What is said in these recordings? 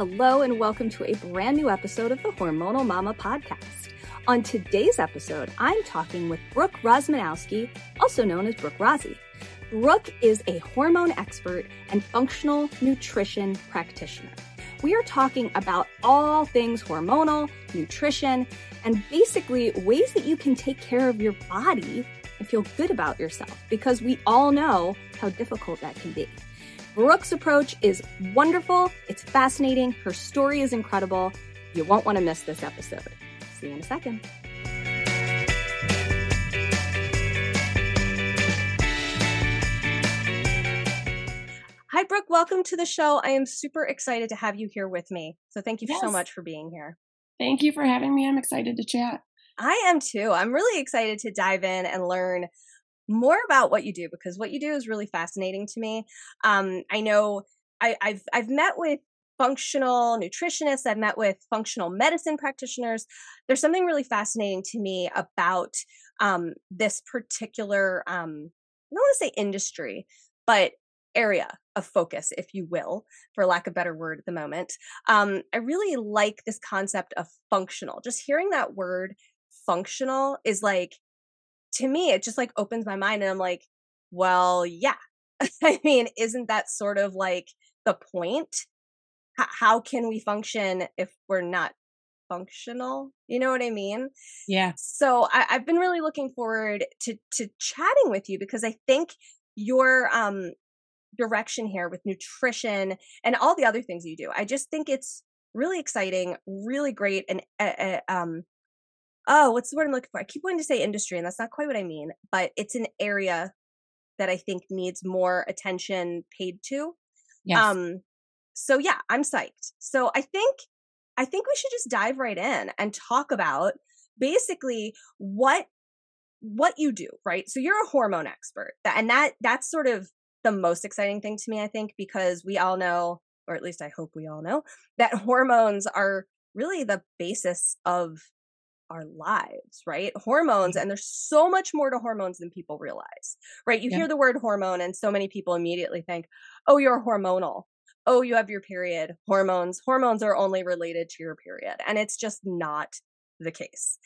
Hello and welcome to a brand new episode of the Hormonal Mama podcast. On today's episode, I'm talking with Brooke Rozmenoski, also known as Brooke Rozzy. Brooke is a hormone expert and functional nutrition practitioner. We are talking about all things hormonal, nutrition, and basically ways that you can take care of your body and feel good about yourself, because we all know how difficult that can be. Brooke's approach is wonderful, it's fascinating, her story is incredible. You won't want to miss this episode. See you in a second. Hi, Brooke. Welcome to the show. I am super excited to have you here with me. So thank you so much for being here. Thank you for having me. I'm excited to chat. I am too. I'm really excited to dive in and learn more about what you do, because what you do is really fascinating to me. I know I've met with functional nutritionists. I've met with functional medicine practitioners. There's something really fascinating to me about this particular, I don't want to say industry, but area of focus, if you will, for lack of a better word at the moment. I really like this concept of functional. Just hearing that word functional is like, to me, it just like opens my mind and I'm like, well, yeah. I mean, isn't that sort of like the point? How can we function if we're not functional? You know what I mean? Yeah. So I've been really looking forward to chatting with you, because I think your direction here with nutrition and all the other things you do, I just think it's really exciting, really great, and what's the word I'm looking for? I keep wanting to say industry, and that's not quite what I mean, but it's an area that I think needs more attention paid to. Yes. So yeah, I'm psyched. So I think we should just dive right in and talk about basically what you do, right? So you're a hormone expert, and that's sort of the most exciting thing to me, I think, because we all know, or at least I hope we all know, that hormones are really the basis of our lives, right? Hormones, and there's so much more to hormones than people realize, right? You hear the word hormone and so many people immediately think, oh, you're hormonal. Oh, you have your period. Hormones are only related to your period. And it's just not the case.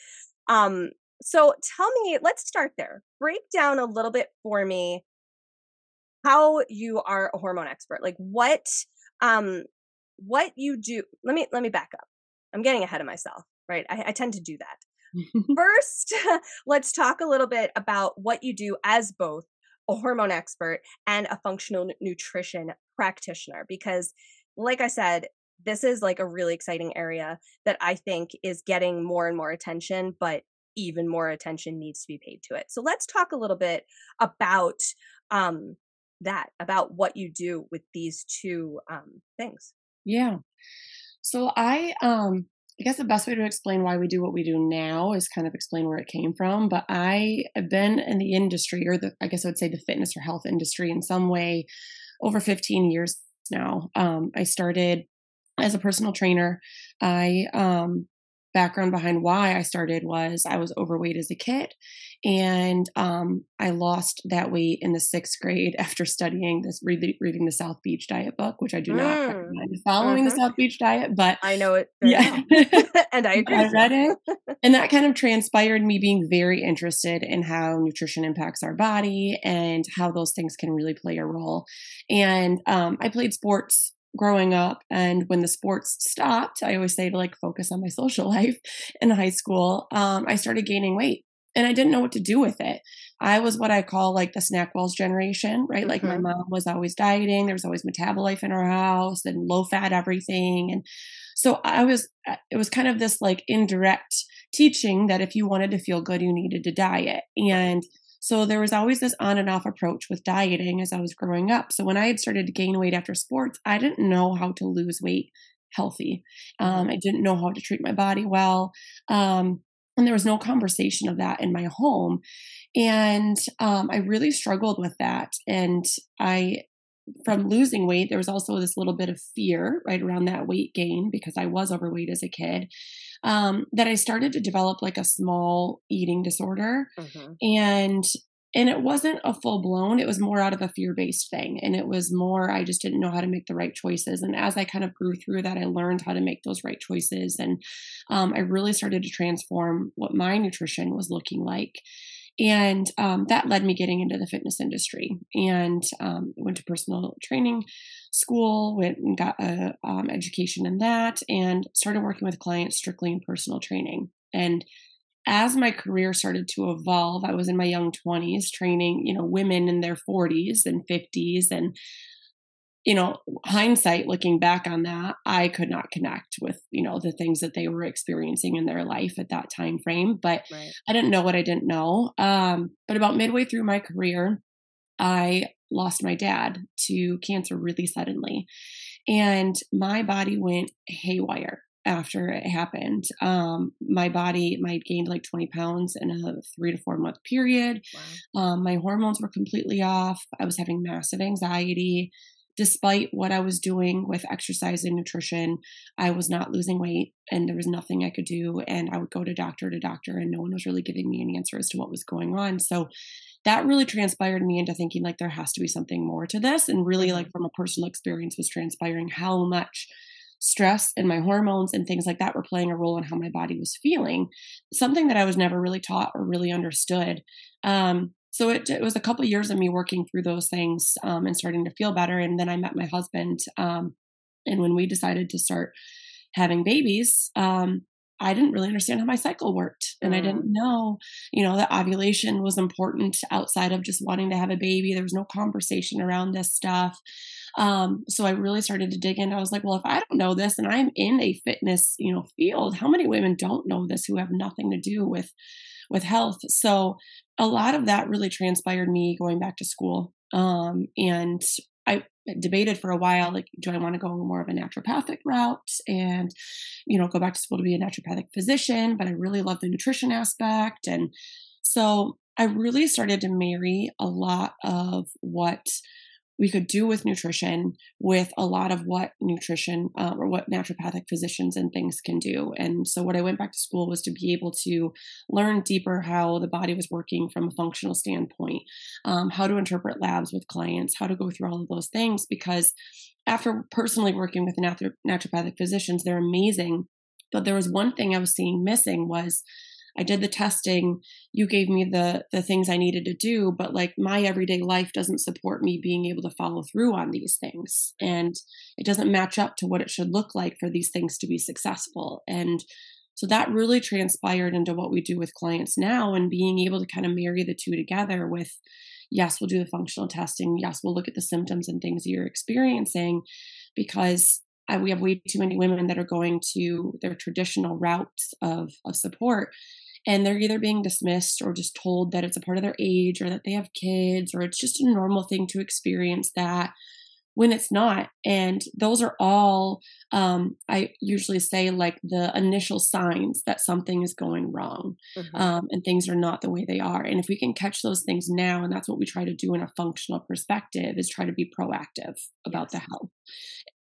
So tell me, let's start there. Break down a little bit for me how you are a hormone expert. Like what you do. Let me back up. I'm getting ahead of myself. Right. I tend to do that. First, let's talk a little bit about what you do as both a hormone expert and a functional nutrition practitioner, because like I said, this is like a really exciting area that I think is getting more and more attention, but even more attention needs to be paid to it. So let's talk a little bit about that, about what you do with these two things. Yeah. So I guess the best way to explain why we do what we do now is kind of explain where it came from. But I have been in the industry, or I guess I would say the fitness or health industry in some way, over 15 years now. I started as a personal trainer. Background behind why I started was I was overweight as a kid, and I lost that weight in the 6th grade after studying this, reading the South Beach Diet book, which I do not recommend following the South Beach Diet, but I know it. Yeah. And I agree. I read it. And that kind of transpired me being very interested in how nutrition impacts our body and how those things can really play a role. And I played sports growing up. And when the sports stopped, I always say to like focus on my social life in high school, I started gaining weight and I didn't know what to do with it. I was what I call like the Snackwells generation, right? Like my mom was always dieting. There was always Metabolife in our house and low fat everything. And so it was kind of this like indirect teaching that if you wanted to feel good, you needed to diet. And so there was always this on and off approach with dieting as I was growing up. So when I had started to gain weight after sports, I didn't know how to lose weight healthy. I didn't know how to treat my body well. And there was no conversation of that in my home. And I really struggled with that. And from losing weight, there was also this little bit of fear right around that weight gain, because I was overweight as a kid, that I started to develop like a small eating disorder. And And it wasn't a full blown, it was more out of a fear-based thing. And it was more, I just didn't know how to make the right choices. And as I kind of grew through that, I learned how to make those right choices. And I really started to transform what my nutrition was looking like. And that led me getting into the fitness industry, and went to personal training school, went and got a education in that, and started working with clients strictly in personal training. And as my career started to evolve, I was in my young 20s training, women in their 40s and 50s. And, hindsight, looking back on that, I could not connect with, the things that they were experiencing in their life at that time frame. But right. I didn't know what I didn't know. But about midway through my career, I lost my dad to cancer really suddenly. And my body went haywire after it happened. I gained like 20 pounds in a 3 to 4 month period. Wow. My hormones were completely off. I was having massive anxiety. Despite what I was doing with exercise and nutrition, I was not losing weight, and there was nothing I could do. And I would go to doctor, and no one was really giving me an answer as to what was going on. So that really transpired me into thinking like there has to be something more to this. And really, like from a personal experience, was transpiring how much stress and my hormones and things like that were playing a role in how my body was feeling, something that I was never really taught or really understood. So it was a couple of years of me working through those things and starting to feel better. And then I met my husband. And when we decided to start having babies, I didn't really understand how my cycle worked. And I didn't know, that ovulation was important outside of just wanting to have a baby. There was no conversation around this stuff. So I really started to dig in. I was like, well, if I don't know this, and I'm in a fitness, field, how many women don't know this who have nothing to do with health? So a lot of that really transpired me going back to school. And I debated for a while, like, do I want to go more of a naturopathic route and, go back to school to be a naturopathic physician? But I really love the nutrition aspect. And so I really started to marry a lot of what we could do with nutrition with a lot of what nutrition or what naturopathic physicians and things can do. And so what I went back to school was to be able to learn deeper how the body was working from a functional standpoint, how to interpret labs with clients, how to go through all of those things. Because after personally working with naturopathic physicians, they're amazing. But there was one thing I was seeing missing was I did the testing, you gave me the things I needed to do, but like my everyday life doesn't support me being able to follow through on these things. And it doesn't match up to what it should look like for these things to be successful. And so that really transpired into what we do with clients now, and being able to kind of marry the two together with, yes, we'll do the functional testing. Yes, we'll look at the symptoms and things that you're experiencing, because we have way too many women that are going to their traditional routes of support. And they're either being dismissed or just told that it's a part of their age or that they have kids or it's just a normal thing to experience that, when it's not. And those are all, I usually say, like the initial signs that something is going wrong, and things are not the way they are. And if we can catch those things now, and that's what we try to do in a functional perspective, is try to be proactive about the health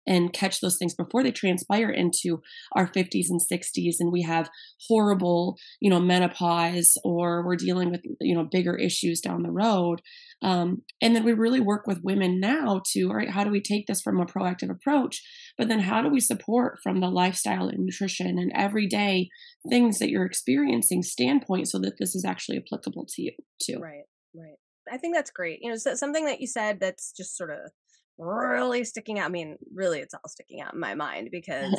and catch those things before they transpire into our 50s and 60s. And we have horrible, menopause, or we're dealing with, bigger issues down the road. And then we really work with women now to, all right, how do we take this from a proactive approach? But then how do we support from the lifestyle and nutrition and everyday things that you're experiencing standpoint, so that this is actually applicable to you too? Right, right. I think that's great. So something that you said that's just sort of really sticking out. I mean, really, it's all sticking out in my mind, because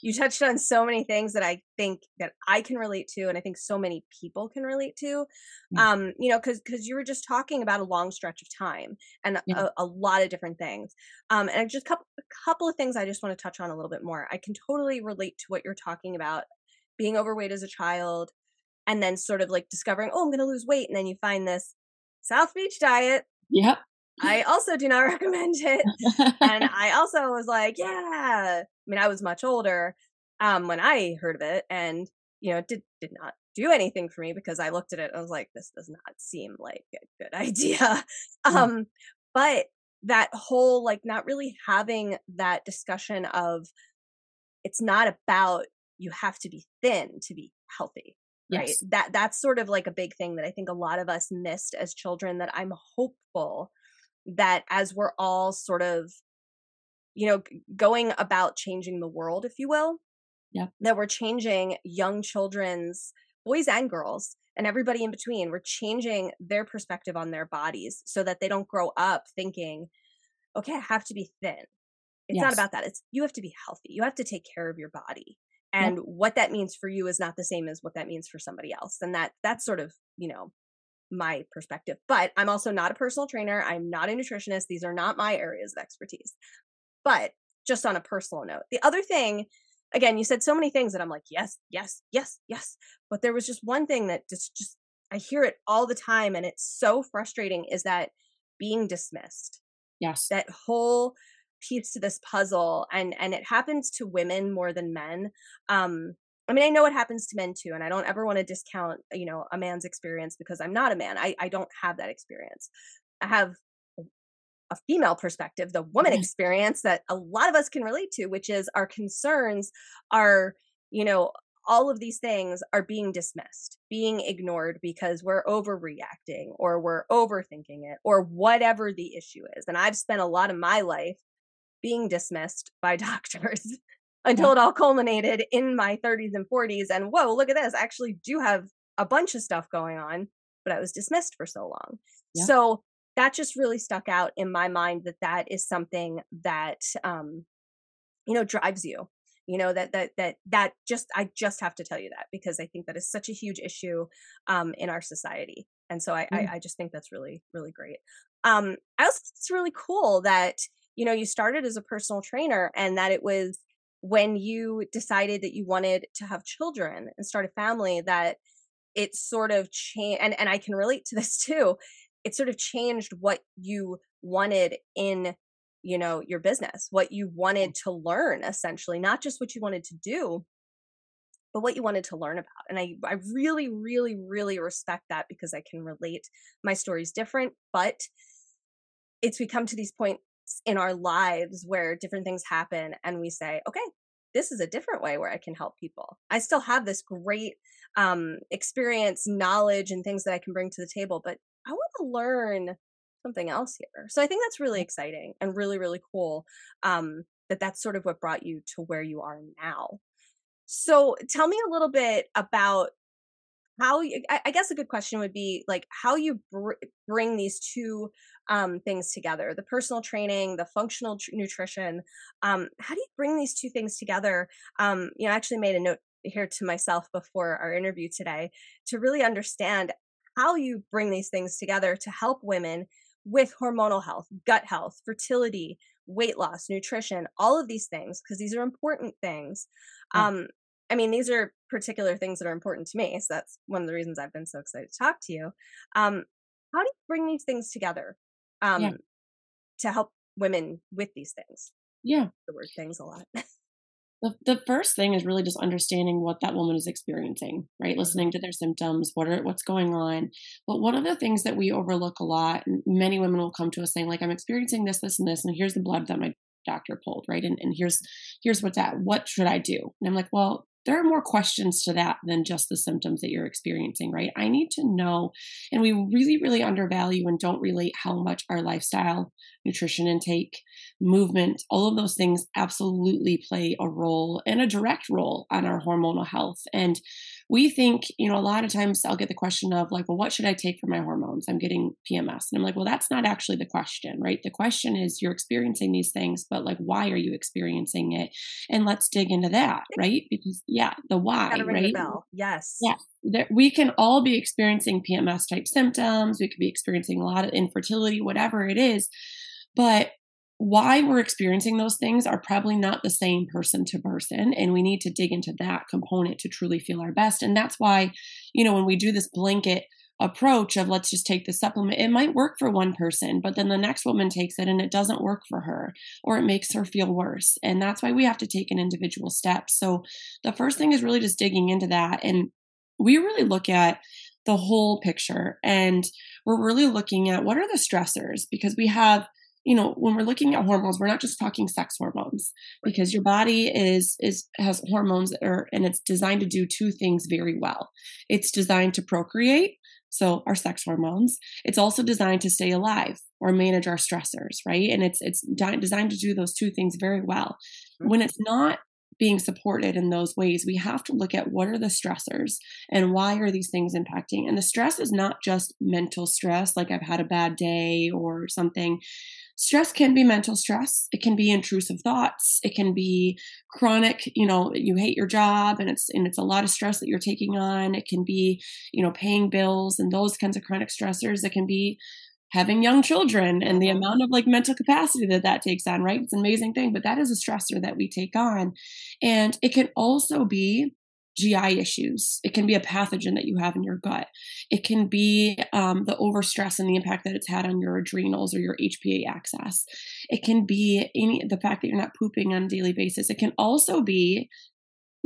you touched on so many things that I think that I can relate to. And I think so many people can relate to, because you were just talking about a long stretch of time and a lot of different things. And just a couple of things I just want to touch on a little bit more. I can totally relate to what you're talking about, being overweight as a child, and then sort of like discovering, oh, I'm going to lose weight. And then you find this South Beach diet. Yep. I also do not recommend it. And I also was like, yeah, I mean, I was much older when I heard of it, and, it did not do anything for me, because I looked at it, I was like, this does not seem like a good idea. But that whole, like, not really having that discussion of, it's not about, you have to be thin to be healthy. right? Yes. That's sort of like a big thing that I think a lot of us missed as children, that I'm hopeful that as we're all sort of, you know, going about changing the world, if you will, yeah, that we're changing young children's, boys and girls, and everybody in between, we're changing their perspective on their bodies so that they don't grow up thinking, okay, I have to be thin. It's not about that. It's you have to be healthy. You have to take care of your body. And what that means for you is not the same as what that means for somebody else. And that's sort of, you know, my perspective. But I'm also not a personal trainer. I'm not a nutritionist. These are not my areas of expertise. But just on a personal note, the other thing, again, you said so many things that I'm like, yes, yes, yes, yes. But there was just one thing that just I hear it all the time, and it's so frustrating, is that being dismissed. Yes. That whole piece to this puzzle, and it happens to women more than men. I mean, I know it happens to men too, and I don't ever want to discount, you know, a man's experience, because I'm not a man. I don't have that experience. I have a female perspective, the woman experience that a lot of us can relate to, which is our concerns are, you know, all of these things are being dismissed, being ignored because we're overreacting or we're overthinking it or whatever the issue is. And I've spent a lot of my life being dismissed by doctors until it all culminated in my 30s and 40s. And whoa, look at this. I actually do have a bunch of stuff going on, but I was dismissed for so long. Yeah. So that just really stuck out in my mind, that is something that, you know, drives you, you know, that just, I just have to tell you that, because I think that is such a huge issue in our society. And so I just think that's really, really great. I also think it's really cool that, you know, you started as a personal trainer, and that it was when you decided that you wanted to have children and start a family that it sort of changed. And I can relate to this too. It sort of changed what you wanted in, you know, your business, what you wanted to learn, essentially, not just what you wanted to do, but what you wanted to learn about. And I really, really, really respect that, because I can relate. My story's different, but it's, we come to these points in our lives where different things happen and we say, okay, this is a different way where I can help people. I still have this great experience, knowledge, and things that I can bring to the table, but I want to learn something else here. So I think that's really exciting and really, really cool, that's sort of what brought you to where you are now. So tell me a little bit about how you, I guess a good question would be like how you bring these two things together, the personal training, the functional nutrition. How do you bring these two things together? You know, I actually made a note here to myself before our interview today to really understand how you bring these things together to help women with hormonal health, gut health, fertility, weight loss, nutrition, all of these things, because these are important things. I mean, these are particular things that are important to me. So that's one of the reasons I've been so excited to talk to you. How do you bring these things together to help women with these things? Yeah. The word things a lot. The first thing is really just understanding what that woman is experiencing, right? Listening to their symptoms, what's going on. But one of the things that we overlook a lot, and many women will come to us saying, like, I'm experiencing this, this, and this, and here's the blood that my doctor pulled, right? And here's what's at. What should I do? And I'm like, well, there are more questions to that than just the symptoms that you're experiencing, right? I need to know, and we really, really undervalue and don't relate how much our lifestyle, nutrition intake, movement, all of those things absolutely play a role and a direct role on our hormonal health. And we think, you know, a lot of times I'll get the question of like, well, what should I take for my hormones? I'm getting PMS. And I'm like, well, that's not actually the question, right? The question is you're experiencing these things, but like, why are you experiencing it? And let's dig into that, right? Because the why, gotta ring the bell. Yes. Yeah. We can all be experiencing PMS type symptoms. We could be experiencing a lot of infertility, whatever it is, but why we're experiencing those things are probably not the same person to person. And we need to dig into that component to truly feel our best. And that's why, you know, when we do this blanket approach of let's just take the supplement, it might work for one person, but then the next woman takes it and it doesn't work for her, or it makes her feel worse. And that's why we have to take an individual step. So the first thing is really just digging into that. And we really look at the whole picture, and we're really looking at what are the stressors, because we have you know, when we're looking at hormones, we're not just talking sex hormones, because your body has hormones that are, and it's designed to do two things very well. It's designed to procreate, so our sex hormones. It's also designed to stay alive or manage our stressors, right? And it's designed to do those two things very well. When it's not being supported in those ways, we have to look at what are the stressors and why are these things impacting? And the stress is not just mental stress, like I've had a bad day or something. Stress can be mental stress. It can be intrusive thoughts. It can be chronic, you know, you hate your job and it's a lot of stress that you're taking on. It can be, you know, paying bills and those kinds of chronic stressors. It can be having young children and the amount of like mental capacity that takes on, right? It's an amazing thing, but that is a stressor that we take on. And it can also be GI issues. It can be a pathogen that you have in your gut. It can be the overstress and the impact that it's had on your adrenals or your HPA axis. It can be the fact that you're not pooping on a daily basis. It can also be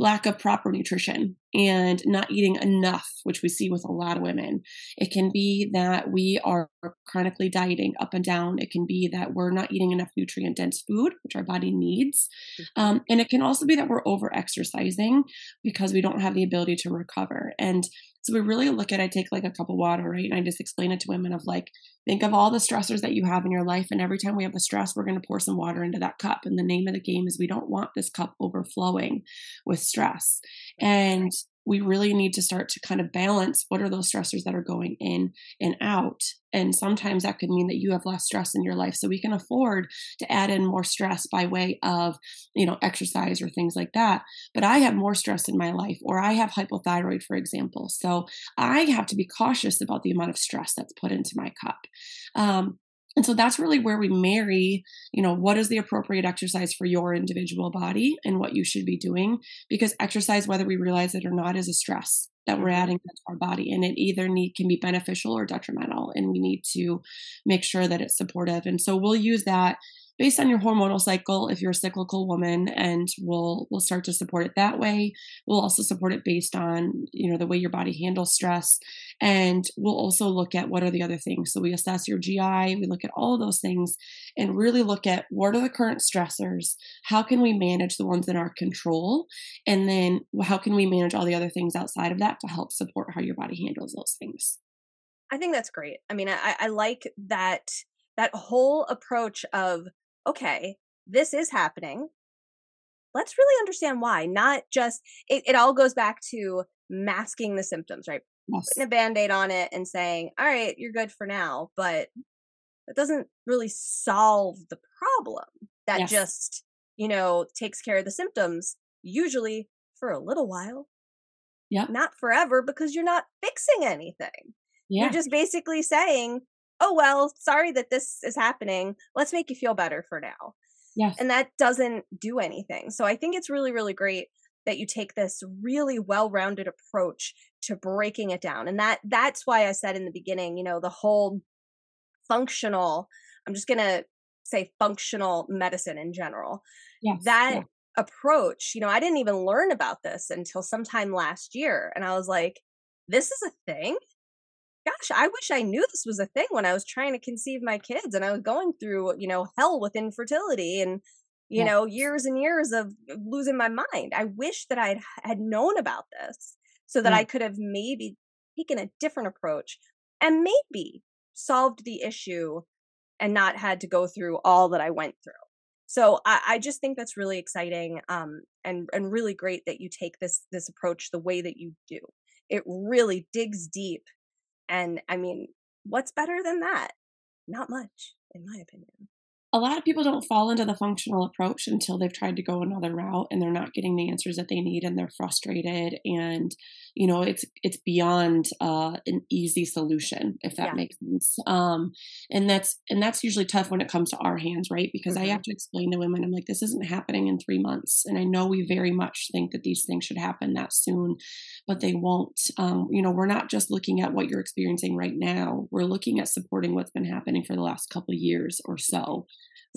lack of proper nutrition and not eating enough, which we see with a lot of women. It can be that we are chronically dieting up and down. It can be that we're not eating enough nutrient-dense food, which our body needs. And it can also be that we're over-exercising because we don't have the ability to recover. And so we really look at, I take like a cup of water, right? And I just explain it to women of like, think of all the stressors that you have in your life. And every time we have a stress, we're going to pour some water into that cup. And the name of the game is we don't want this cup overflowing with stress. And we really need to start to kind of balance what are those stressors that are going in and out. And sometimes that could mean that you have less stress in your life. So we can afford to add in more stress by way of, you know, exercise or things like that. But I have more stress in my life, or I have hypothyroid, for example. So I have to be cautious about the amount of stress that's put into my cup. And so that's really where we marry, you know, what is the appropriate exercise for your individual body and what you should be doing, because exercise, whether we realize it or not, is a stress that we're adding to our body, and it either can be beneficial or detrimental. And we need to make sure that it's supportive. And so we'll use that based on your hormonal cycle, if you're a cyclical woman, and we'll start to support it that way. We'll also support it based on, you know, the way your body handles stress. And we'll also look at what are the other things. So we assess your GI, we look at all of those things and really look at what are the current stressors, how can we manage the ones in our control, and then how can we manage all the other things outside of that to help support how your body handles those things. I think that's great. I mean, I like that whole approach of, okay, this is happening. Let's really understand why, not just, it all goes back to masking the symptoms, right? Yes. Putting a Band-Aid on it and saying, all right, you're good for now, but that doesn't really solve the problem. That yes. just, you know, takes care of the symptoms, usually for a little while. Yeah. Not forever, because you're not fixing anything. Yeah. You're just basically saying, oh, well, sorry that this is happening. Let's make you feel better for now. Yes. And that doesn't do anything. So I think it's really, really great that you take this really well-rounded approach to breaking it down. And that's why I said in the beginning, you know, the whole functional, I'm just going to say functional medicine in general. Yes, that yeah. approach, you know, I didn't even learn about this until sometime last year. And I was like, this is a thing? Gosh, I wish I knew this was a thing when I was trying to conceive my kids and I was going through, you know, hell with infertility and, you yeah. know, years and years of losing my mind. I wish that I had known about this so that yeah. I could have maybe taken a different approach and maybe solved the issue and not had to go through all that I went through. So I just think that's really exciting and really great that you take this approach the way that you do. It really digs deep. And I mean, what's better than that? Not much, in my opinion. A lot of people don't fall into the functional approach until they've tried to go another route and they're not getting the answers that they need and they're frustrated. And, you know, it's beyond an easy solution, if that yeah. makes sense. And that's usually tough when it comes to our hands, right? Because mm-hmm. I have to explain to women, I'm like, this isn't happening in 3 months. And I know we very much think that these things should happen that soon, but they won't. You know, we're not just looking at what you're experiencing right now. We're looking at supporting what's been happening for the last couple of years or so.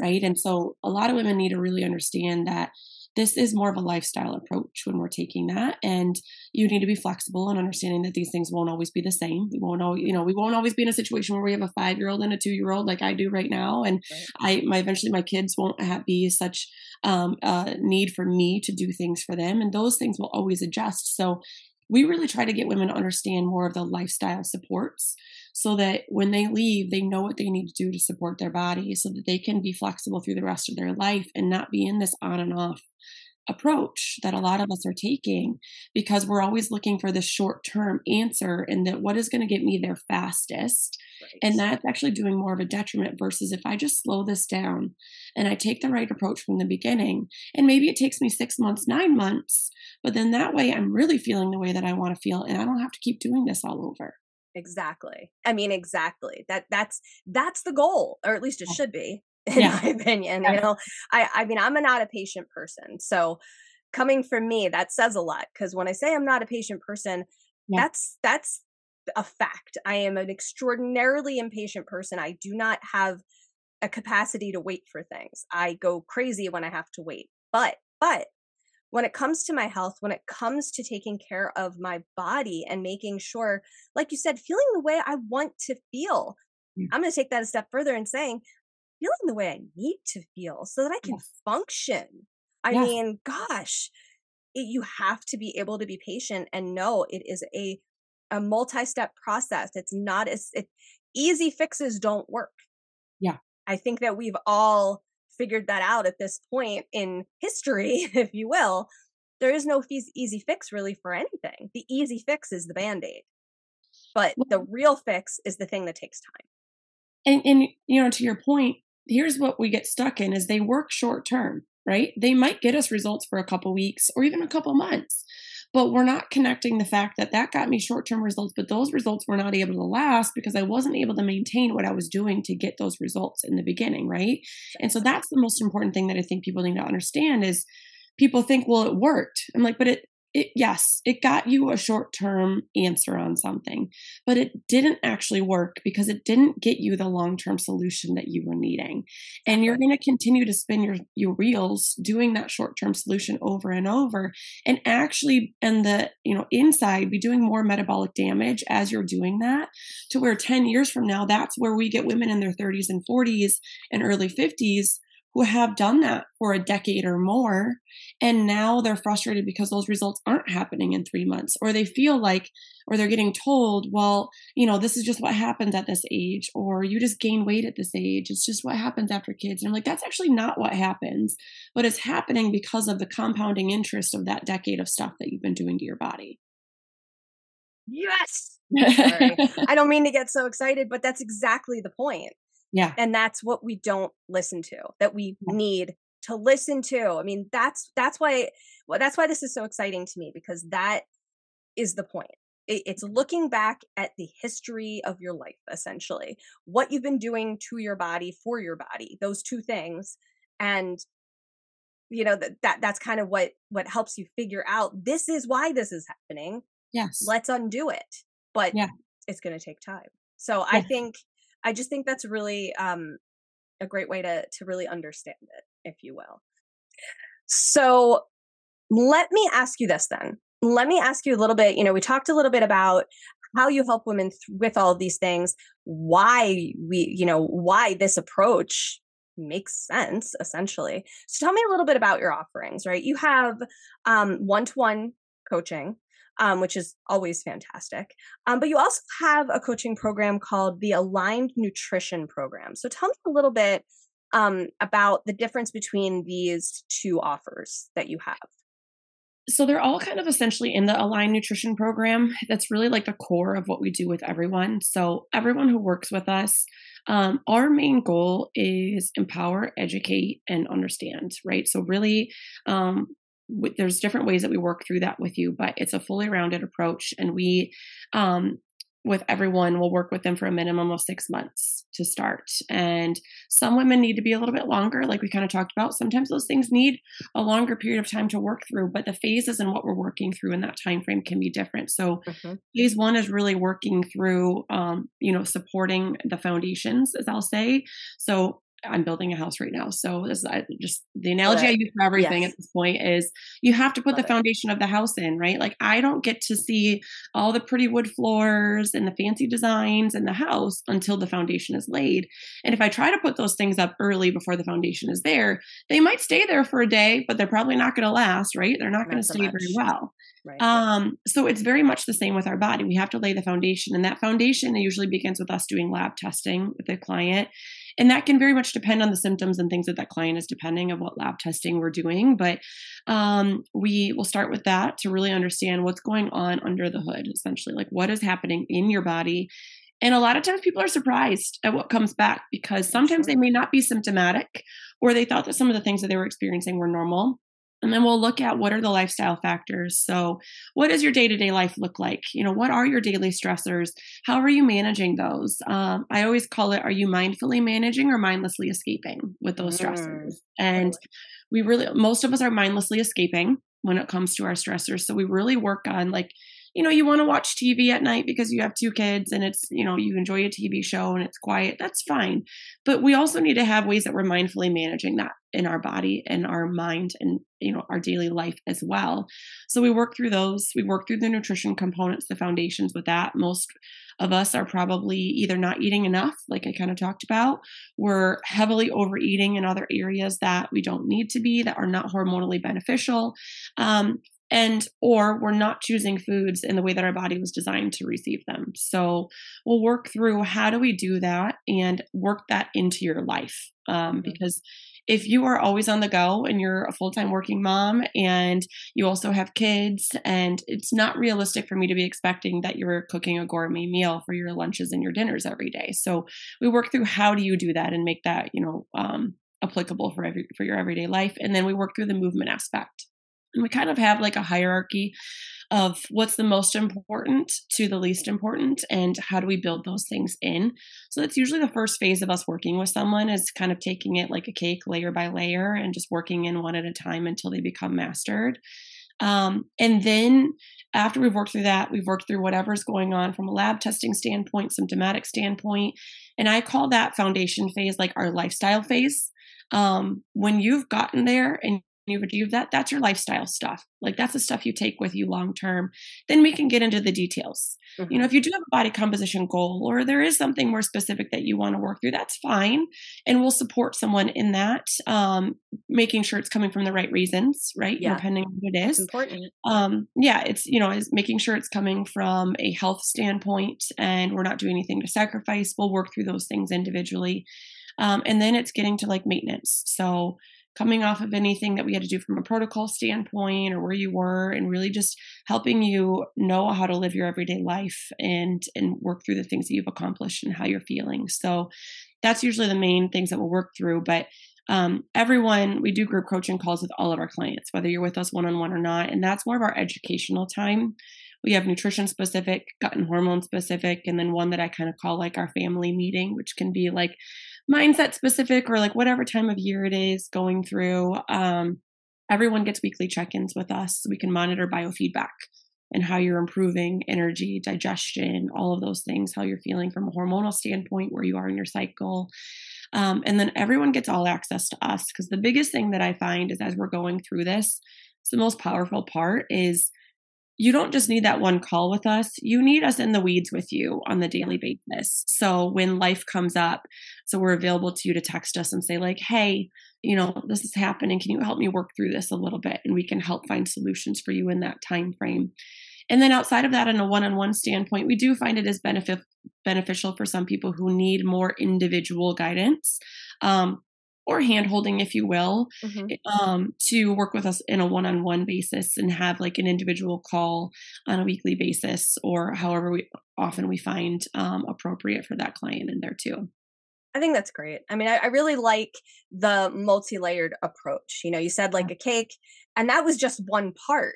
Right. And so a lot of women need to really understand that This is more of a lifestyle approach when we're taking that. And you need to be flexible and understanding that these things won't always be the same. We won't always, we won't always be in a situation where we have a 5-year-old and a 2-year-old like I do right now. And right. Eventually my kids won't be such a need for me to do things for them. And those things will always adjust. So we really try to get women to understand more of the lifestyle supports so that when they leave, they know what they need to do to support their body so that they can be flexible through the rest of their life and not be in this on and off approach that a lot of us are taking, because we're always looking for the short-term answer and that what is going to get me there fastest. Right. And that's actually doing more of a detriment versus if I just slow this down and I take the right approach from the beginning, and maybe it takes me 6 months, 9 months, but then that way I'm really feeling the way that I want to feel and I don't have to keep doing this all over. Exactly. Exactly. That's the goal, or at least it should be. In my opinion, I'm not a patient person. So coming from me, that says a lot. Cause when I say I'm not a patient person, that's a fact. I am an extraordinarily impatient person. I do not have a capacity to wait for things. I go crazy when I have to wait, but when it comes to my health, when it comes to taking care of my body and making sure, like you said, feeling the way I want to feel, I'm going to take that a step further and saying, feeling the way I need to feel so that I can function. You have to be able to be patient and know it is a multi-step process. It's not easy fixes don't work. Yeah. I think that we've all figured that out at this point in history, if you will. There is no easy fix really for anything. The easy fix is the Band-Aid, but the real fix is the thing that takes time. And to your point, here's what we get stuck in is they work short term, right? They might get us results for a couple weeks or even a couple months, but we're not connecting the fact that got me short term results, but those results were not able to last because I wasn't able to maintain what I was doing to get those results in the beginning, right? And so that's the most important thing that I think people need to understand is people think, well, it worked. I'm like, but it got you a short-term answer on something, but it didn't actually work because it didn't get you the long-term solution that you were needing. And you're going to continue to spin your wheels doing that short-term solution over and over, and actually in the inside be doing more metabolic damage as you're doing that, to where 10 years from now, that's where we get women in their 30s and 40s and early 50s who have done that for a decade or more. And now they're frustrated because those results aren't happening in 3 months, or they feel like, or they're getting told, well, this is just what happens at this age, or you just gain weight at this age. It's just what happens after kids. And I'm like, that's actually not what happens, but it's happening because of the compounding interest of that decade of stuff that you've been doing to your body. Yes. I don't mean to get so excited, but that's exactly the point. Yeah. And that's what we don't listen to, that we need to listen to. That's why this is so exciting to me, because that is the point. It's looking back at the history of your life, essentially, what you've been doing to your body, for your body, those two things. And that's kind of what helps you figure out, this is why this is happening. Yes. Let's undo it. But it's going to take time. So I just think that's really a great way to really understand it, if you will. So let me ask you this then. Let me ask you a little bit, we talked a little bit about how you help women with all of these things, why this approach makes sense, essentially. So tell me a little bit about your offerings, right? You have one-to-one coaching, which is always fantastic. But you also have a coaching program called the Aligned Nutrition Program. So tell me a little bit about the difference between these two offers that you have. So they're all kind of essentially in the Aligned Nutrition Program. That's really like the core of what we do with everyone. So everyone who works with us, our main goal is empower, educate, and understand, right? So really, there's different ways that we work through that with you, but it's a fully rounded approach. And we, with everyone, we'll work with them for a minimum of 6 months to start. And some women need to be a little bit longer, like we kind of talked about. Sometimes those things need a longer period of time to work through, but the phases and what we're working through in that time frame can be different. So phase one is really working through, supporting the foundations, as I'll say. So I'm building a house right now. So this is just the analogy I use for everything at this point is you have to put the foundation of the house in, right? Like I don't get to see all the pretty wood floors and the fancy designs in the house until the foundation is laid. And if I try to put those things up early before the foundation is there, they might stay there for a day, but they're probably not going to last, right? They're not going to stay very well. Right. So it's very much the same with our body. We have to lay the foundation, and that foundation usually begins with us doing lab testing with the client. And that can very much depend on the symptoms and things that that client is depending on what lab testing we're doing. But we will start with that to really understand what's going on under the hood, essentially, like what is happening in your body. And a lot of times people are surprised at what comes back because sometimes they may not be symptomatic, or they thought that some of the things that they were experiencing were normal. And then we'll look at what are the lifestyle factors. So what does your day-to-day life look like? You know, what are your daily stressors? How are you managing those? I always call it, are you mindfully managing or mindlessly escaping with those stressors? And we really, most of us are mindlessly escaping when it comes to our stressors. So we really work on like, you know, you want to watch TV at night because you have two kids and it's, you know, you enjoy a TV show and it's quiet. That's fine. But we also need to have ways that we're mindfully managing that in our body and our mind and, you know, our daily life as well. So we work through those. We work through the nutrition components, the foundations with that. Most of us are probably either not eating enough, like I kind of talked about. We're heavily overeating in other areas that we don't need to be, that are not hormonally beneficial. And or we're not choosing foods in the way that our body was designed to receive them. So we'll work through how do we do that and work that into your life. Because if you are always on the go and you're a full-time working mom and you also have kids, and it's not realistic for me to be expecting that you're cooking a gourmet meal for your lunches and your dinners every day. So we work through how do you do that and make that, you know, applicable for your everyday life. And then we work through the movement aspect. And we kind of have like a hierarchy of what's the most important to the least important and how do we build those things in. So that's usually the first phase of us working with someone is kind of taking it like a cake layer by layer and just working in one at a time until they become mastered. And then after we've worked through that, we've worked through whatever's going on from a lab testing standpoint, symptomatic standpoint. And I call that foundation phase like our lifestyle phase. When you've gotten there and you've achieved that, that's your lifestyle stuff. Like that's the stuff you take with you long-term. Then we can get into the details. You know, if you do have a body composition goal or there is something more specific that you want to work through, that's fine. And we'll support someone in that, making sure it's coming from the right reasons, right? Depending on what it is. It's important. It's, you know, is making sure it's coming from a health standpoint and we're not doing anything to sacrifice. We'll work through those things individually. And then it's getting to like maintenance. So coming off of anything that we had to do from a protocol standpoint or where you were, and really just helping you know how to live your everyday life and work through the things that you've accomplished and how you're feeling. So that's usually the main things that we'll work through. But everyone, we do group coaching calls with all of our clients, whether you're with us one-on-one or not. And that's more of our educational time. We have nutrition specific, gut and hormone specific, and then one that I kind of call like our family meeting, which can be like mindset specific or like whatever time of year it is going through. Everyone gets weekly check-ins with us. We can monitor biofeedback and how you're improving energy, digestion, all of those things, how you're feeling from a hormonal standpoint, where you are in your cycle. And then everyone gets all access to us, because the biggest thing that I find is as we're going through this, it's the most powerful part is you don't just need that one call with us. You need us in the weeds with you on the daily basis. So when life comes up, so we're available to you to text us and say like, hey, you know, this is happening. Can you help me work through this a little bit? And we can help find solutions for you in that time frame. And then outside of that, in a one-on-one standpoint, we do find it is beneficial for some people who need more individual guidance. Or hand-holding, if you will, to work with us in a one-on-one basis and have like an individual call on a weekly basis, or however we find appropriate for that client in there too. I think that's great. I mean, I really like the multi-layered approach. You know, you said like a cake, and that was just one part,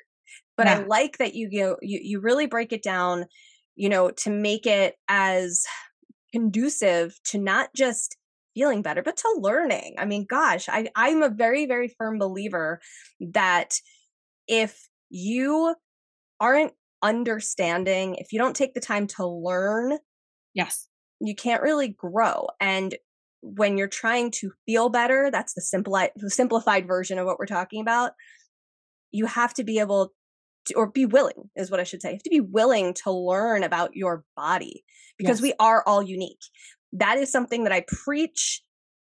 but I like that you really break it down, you know, to make it as conducive to not just feeling better, but to learning. I mean, gosh, I'm a very, very firm believer that if you aren't understanding, if you don't take the time to learn, you can't really grow. And when you're trying to feel better, that's the simplified version of what we're talking about. You have to be able to, or be willing is what I should say. You have to be willing to learn about your body, because we are all unique. That is something that I preach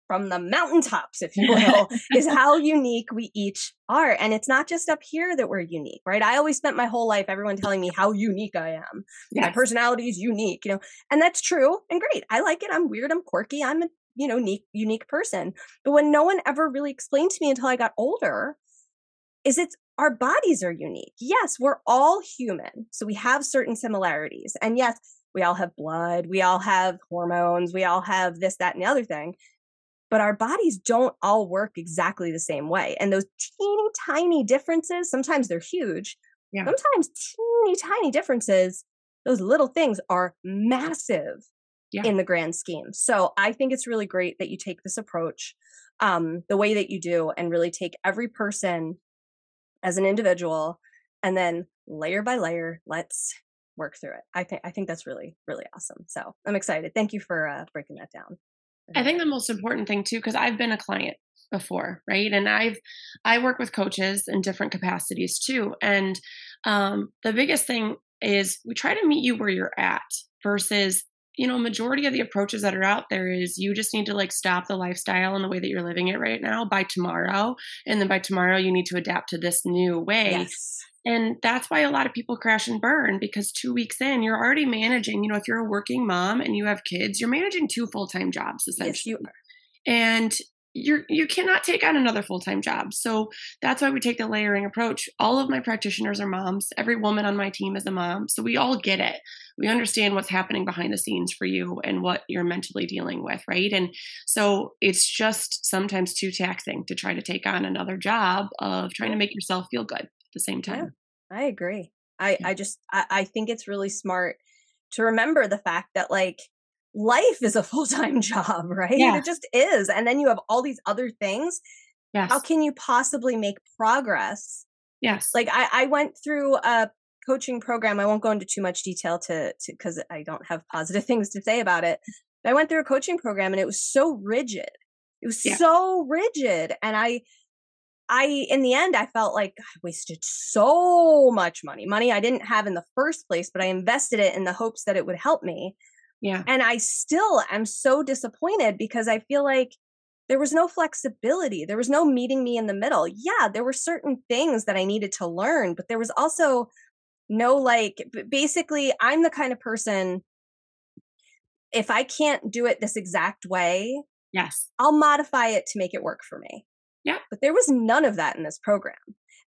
from the mountaintops, if you will, is how unique we each are. And it's not just up here that we're unique, right? I always spent my whole life, everyone telling me how unique I am. Yes. My personality is unique, you know, and that's true and great. I like it. I'm weird. I'm quirky. I'm a, you know, unique person. But when no one ever really explained to me until I got older is it's our bodies are unique. Yes, we're all human. So we have certain similarities. And yes, we all have blood. We all have hormones. We all have this, that, and the other thing. But our bodies don't all work exactly the same way. And those teeny tiny differences, sometimes they're huge. Yeah. Sometimes teeny tiny differences, those little things are massive in the grand scheme. So I think it's really great that you take this approach the way that you do and really take every person as an individual and then layer by layer, let's work through it. I think that's really, really awesome. So I'm excited. Thank you for breaking that down. I think the most important thing too, because I've been a client before, right? And I work with coaches in different capacities too. And the biggest thing is we try to meet you where you're at versus, you know, majority of the approaches that are out there is you just need to like stop the lifestyle and the way that you're living it right now by tomorrow. And then by tomorrow, you need to adapt to this new way. Yes. And that's why a lot of people crash and burn, because 2 weeks in, you're already managing, you know, if you're a working mom and you have kids, you're managing 2 full-time jobs, essentially. Yes, you are. And you cannot take on another full-time job. So that's why we take the layering approach. All of my practitioners are moms. Every woman on my team is a mom. So we all get it. We understand what's happening behind the scenes for you and what you're mentally dealing with, right? And so it's just sometimes too taxing to try to take on another job of trying to make yourself feel good at the same time. Yeah, I agree. I think it's really smart to remember the fact that like life is a full-time job, right? Yeah. It just is. And then you have all these other things. Yes. How can you possibly make progress? Yes. Like I went through a coaching program. I won't go into too much detail because I don't have positive things to say about it. But I went through a coaching program and it was so rigid. It was so rigid. And I, in the end, I felt like I wasted so much money I didn't have in the first place, but I invested it in the hopes that it would help me. Yeah. And I still am so disappointed because I feel like there was no flexibility. There was no meeting me in the middle. Yeah, there were certain things that I needed to learn, but there was also no, like, basically, I'm the kind of person, if I can't do it this exact way, yes, I'll modify it to make it work for me. Yeah. But there was none of that in this program.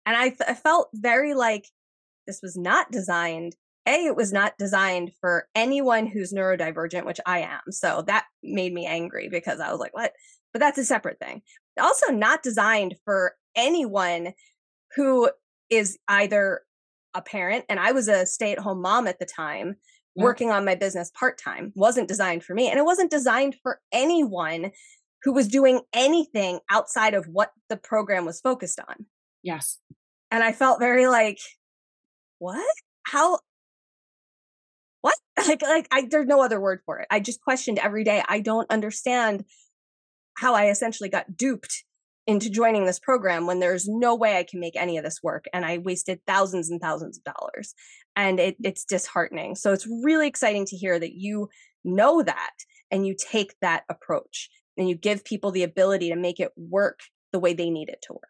And I felt very like this was not designed. It was not designed for anyone who's neurodivergent, which I am. So that made me angry because I was like, what? But that's a separate thing. Also not designed for anyone who is either a parent. And I was a stay-at-home mom at the time, working on my business part-time. Wasn't designed for me. And it wasn't designed for anyone who was doing anything outside of what the program was focused on. Yes. And I felt very like, what? How? What? Like, there's no other word for it. I just questioned every day. I don't understand how I essentially got duped into joining this program when there's no way I can make any of this work. And I wasted thousands and thousands of dollars. And it's disheartening. So it's really exciting to hear that you know that and you take that approach. And you give people the ability to make it work the way they need it to work.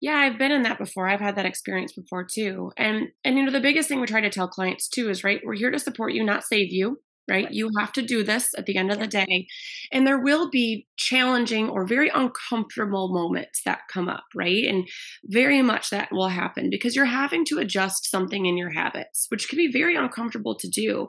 Yeah, I've been in that before. I've had that experience before too. And you know, the biggest thing we try to tell clients too is, right, we're here to support you, not save you, right? You have to do this at the end of the day. And there will be challenging or very uncomfortable moments that come up, right? And very much that will happen because you're having to adjust something in your habits, which can be very uncomfortable to do.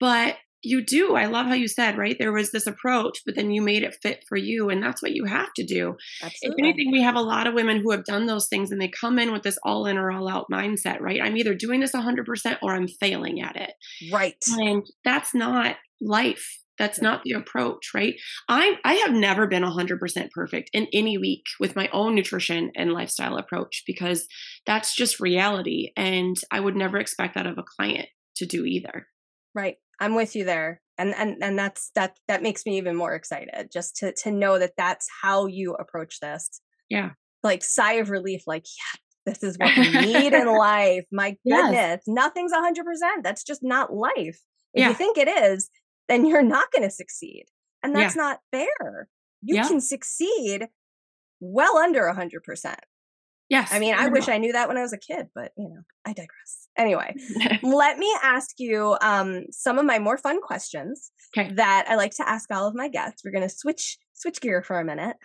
But you do. I love how you said, right? There was this approach, but then you made it fit for you. And that's what you have to do. Absolutely. If anything, we have a lot of women who have done those things and they come in with this all in or all out mindset, right? I'm either doing this 100% or I'm failing at it. Right. And that's not life. That's not the approach, right? I have never been 100% perfect in any week with my own nutrition and lifestyle approach, because that's just reality. And I would never expect that of a client to do either. Right. I'm with you there. And that makes me even more excited just to know that that's how you approach this. Yeah. Like sigh of relief, like, yeah, this is what we need in life. My goodness, Nothing's 100%. That's just not life. If you think it is, then you're not going to succeed. And that's not fair. You can succeed well under 100%. Yes. I mean, I wish I knew that when I was a kid, but you know, I digress. Anyway, let me ask you some of my more fun questions that I like to ask all of my guests. We're going to switch gear for a minute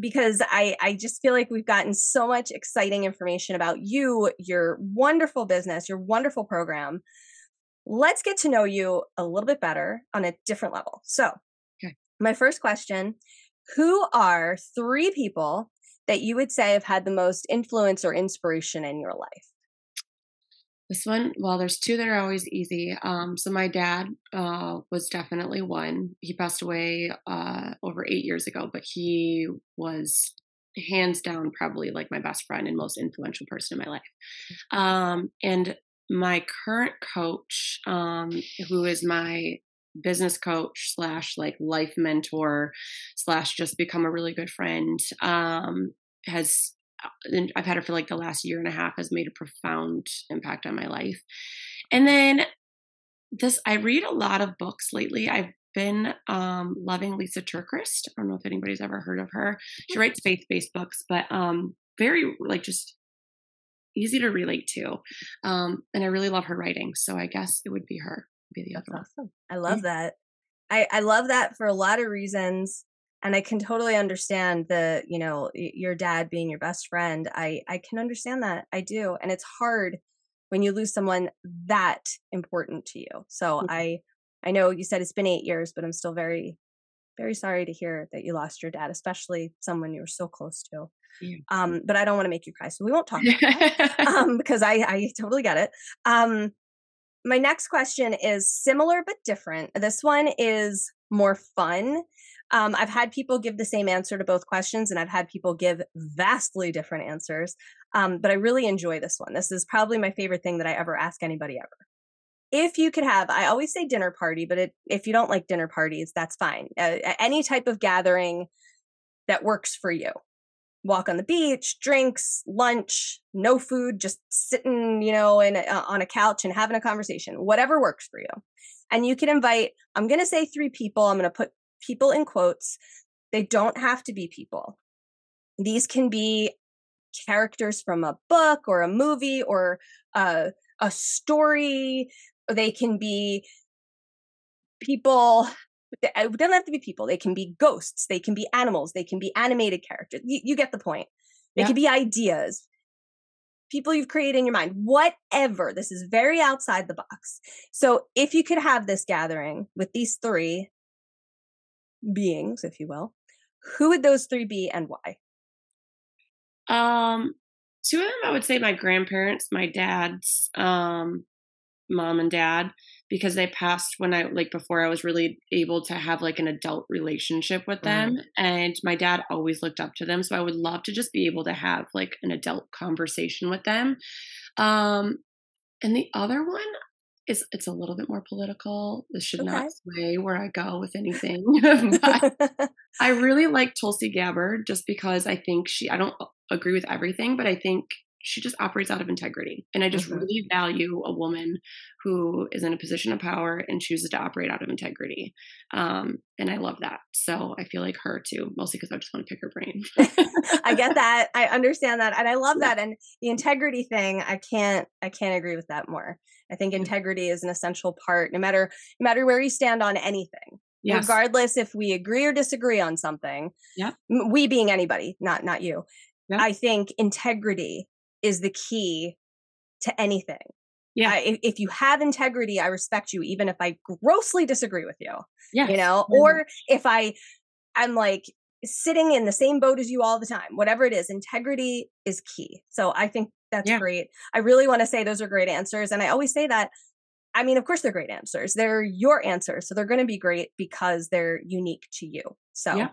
because I just feel like we've gotten so much exciting information about you, your wonderful business, your wonderful program. Let's get to know you a little bit better on a different level. So my first question, who are three people that you would say have had the most influence or inspiration in your life? This one, well, there's two that are always easy. So my dad was definitely one. He passed away over 8 years ago, but he was hands down probably like my best friend and most influential person in my life. And my current coach, who is my business coach / like life mentor / just become a really good friend, has, and I've had her for like the last year and a half, has made a profound impact on my life. And then this, I read a lot of books lately. I've been loving Lisa Turquist. I don't know if anybody's ever heard of her. She writes faith-based books, but very like just easy to relate to. And I really love her writing. So I guess it would be her. Be the other. That's awesome. I love that. I love that for a lot of reasons. And I can totally understand the, you know, your dad being your best friend. I can understand that. I do. And it's hard when you lose someone that important to you. So I know you said it's been 8 years, but I'm still very, very sorry to hear that you lost your dad, especially someone you were so close to. Yeah. But I don't want to make you cry. So we won't talk about that because I totally get it. My next question is similar but different. This one is more fun. I've had people give the same answer to both questions, and I've had people give vastly different answers. But I really enjoy this one. This is probably my favorite thing that I ever ask anybody ever. If you could have, I always say dinner party, but if you don't like dinner parties, that's fine. Any type of gathering that works for you. Walk on the beach, drinks, lunch, no food, just sitting, you know, on a couch and having a conversation, whatever works for you. And you can invite, I'm going to say three people. I'm going to put people in quotes. They don't have to be people. These can be characters from a book or a movie or a story. They can be people. It doesn't have to be people. They can be ghosts. They can be animals. They can be animated characters. You get the point. They can be ideas, people you've created in your mind, whatever. This is very outside the box. So if you could have this gathering with these three beings, if you will, who would those three be and why? Two of them, I would say my grandparents, my dad's mom and dad, because they passed when I, like before I was really able to have like an adult relationship with them. And my dad always looked up to them. So I would love to just be able to have like an adult conversation with them. And the other one is, it's a little bit more political. This should not sway where I go with anything. But I really like Tulsi Gabbard just because I think I don't agree with everything, but I think she just operates out of integrity. And I just really value a woman who is in a position of power and chooses to operate out of integrity. And I love that. So I feel like her too, mostly because I just want to pick her brain. I get that. I understand that. And I love that. And the integrity thing, I can't agree with that more. I think integrity is an essential part, no matter where you stand on anything. Yes. Regardless if we agree or disagree on something, we being anybody, not you. Yep. I think integrity is the key to anything. Yeah. If you have integrity, I respect you, even if I grossly disagree with you, you know, or if I'm like sitting in the same boat as you all the time, whatever it is, integrity is key. So I think that's great. I really want to say those are great answers. And I always say that, I mean, of course they're great answers. They're your answers. So they're going to be great because they're unique to you. So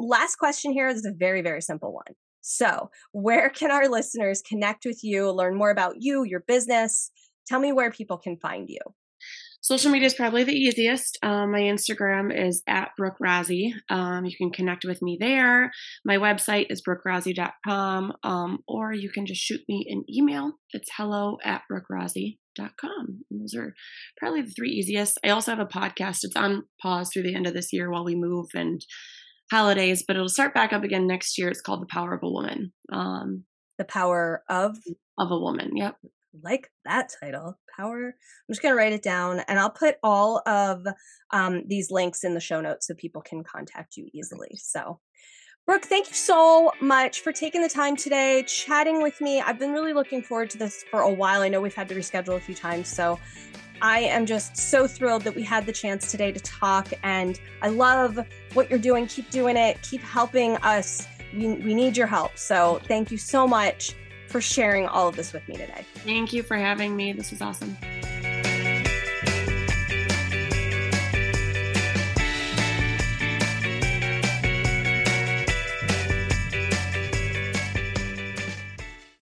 last question here is a very, very simple one. So where can our listeners connect with you, learn more about you, your business? Tell me where people can find you. Social media is probably the easiest. My Instagram is @BrookeRozzy. You can connect with me there. My website is brookerozzy.com, or you can just shoot me an email. It's hello@brookerozzy.com. Those are probably the three easiest. I also have a podcast. It's on pause through the end of this year while we move and holidays, but it'll start back up again next year. It's called The Power of a Woman. The Power of a Woman. Yep. Like that title, Power. I'm just going to write it down, and I'll put all of these links in the show notes so people can contact you easily. So Brooke, thank you so much for taking the time today, chatting with me. I've been really looking forward to this for a while. I know we've had to reschedule a few times, so I am just so thrilled that we had the chance today to talk, and I love what you're doing. Keep doing it. Keep helping us. We need your help. So thank you so much for sharing all of this with me today. Thank you for having me. This was awesome.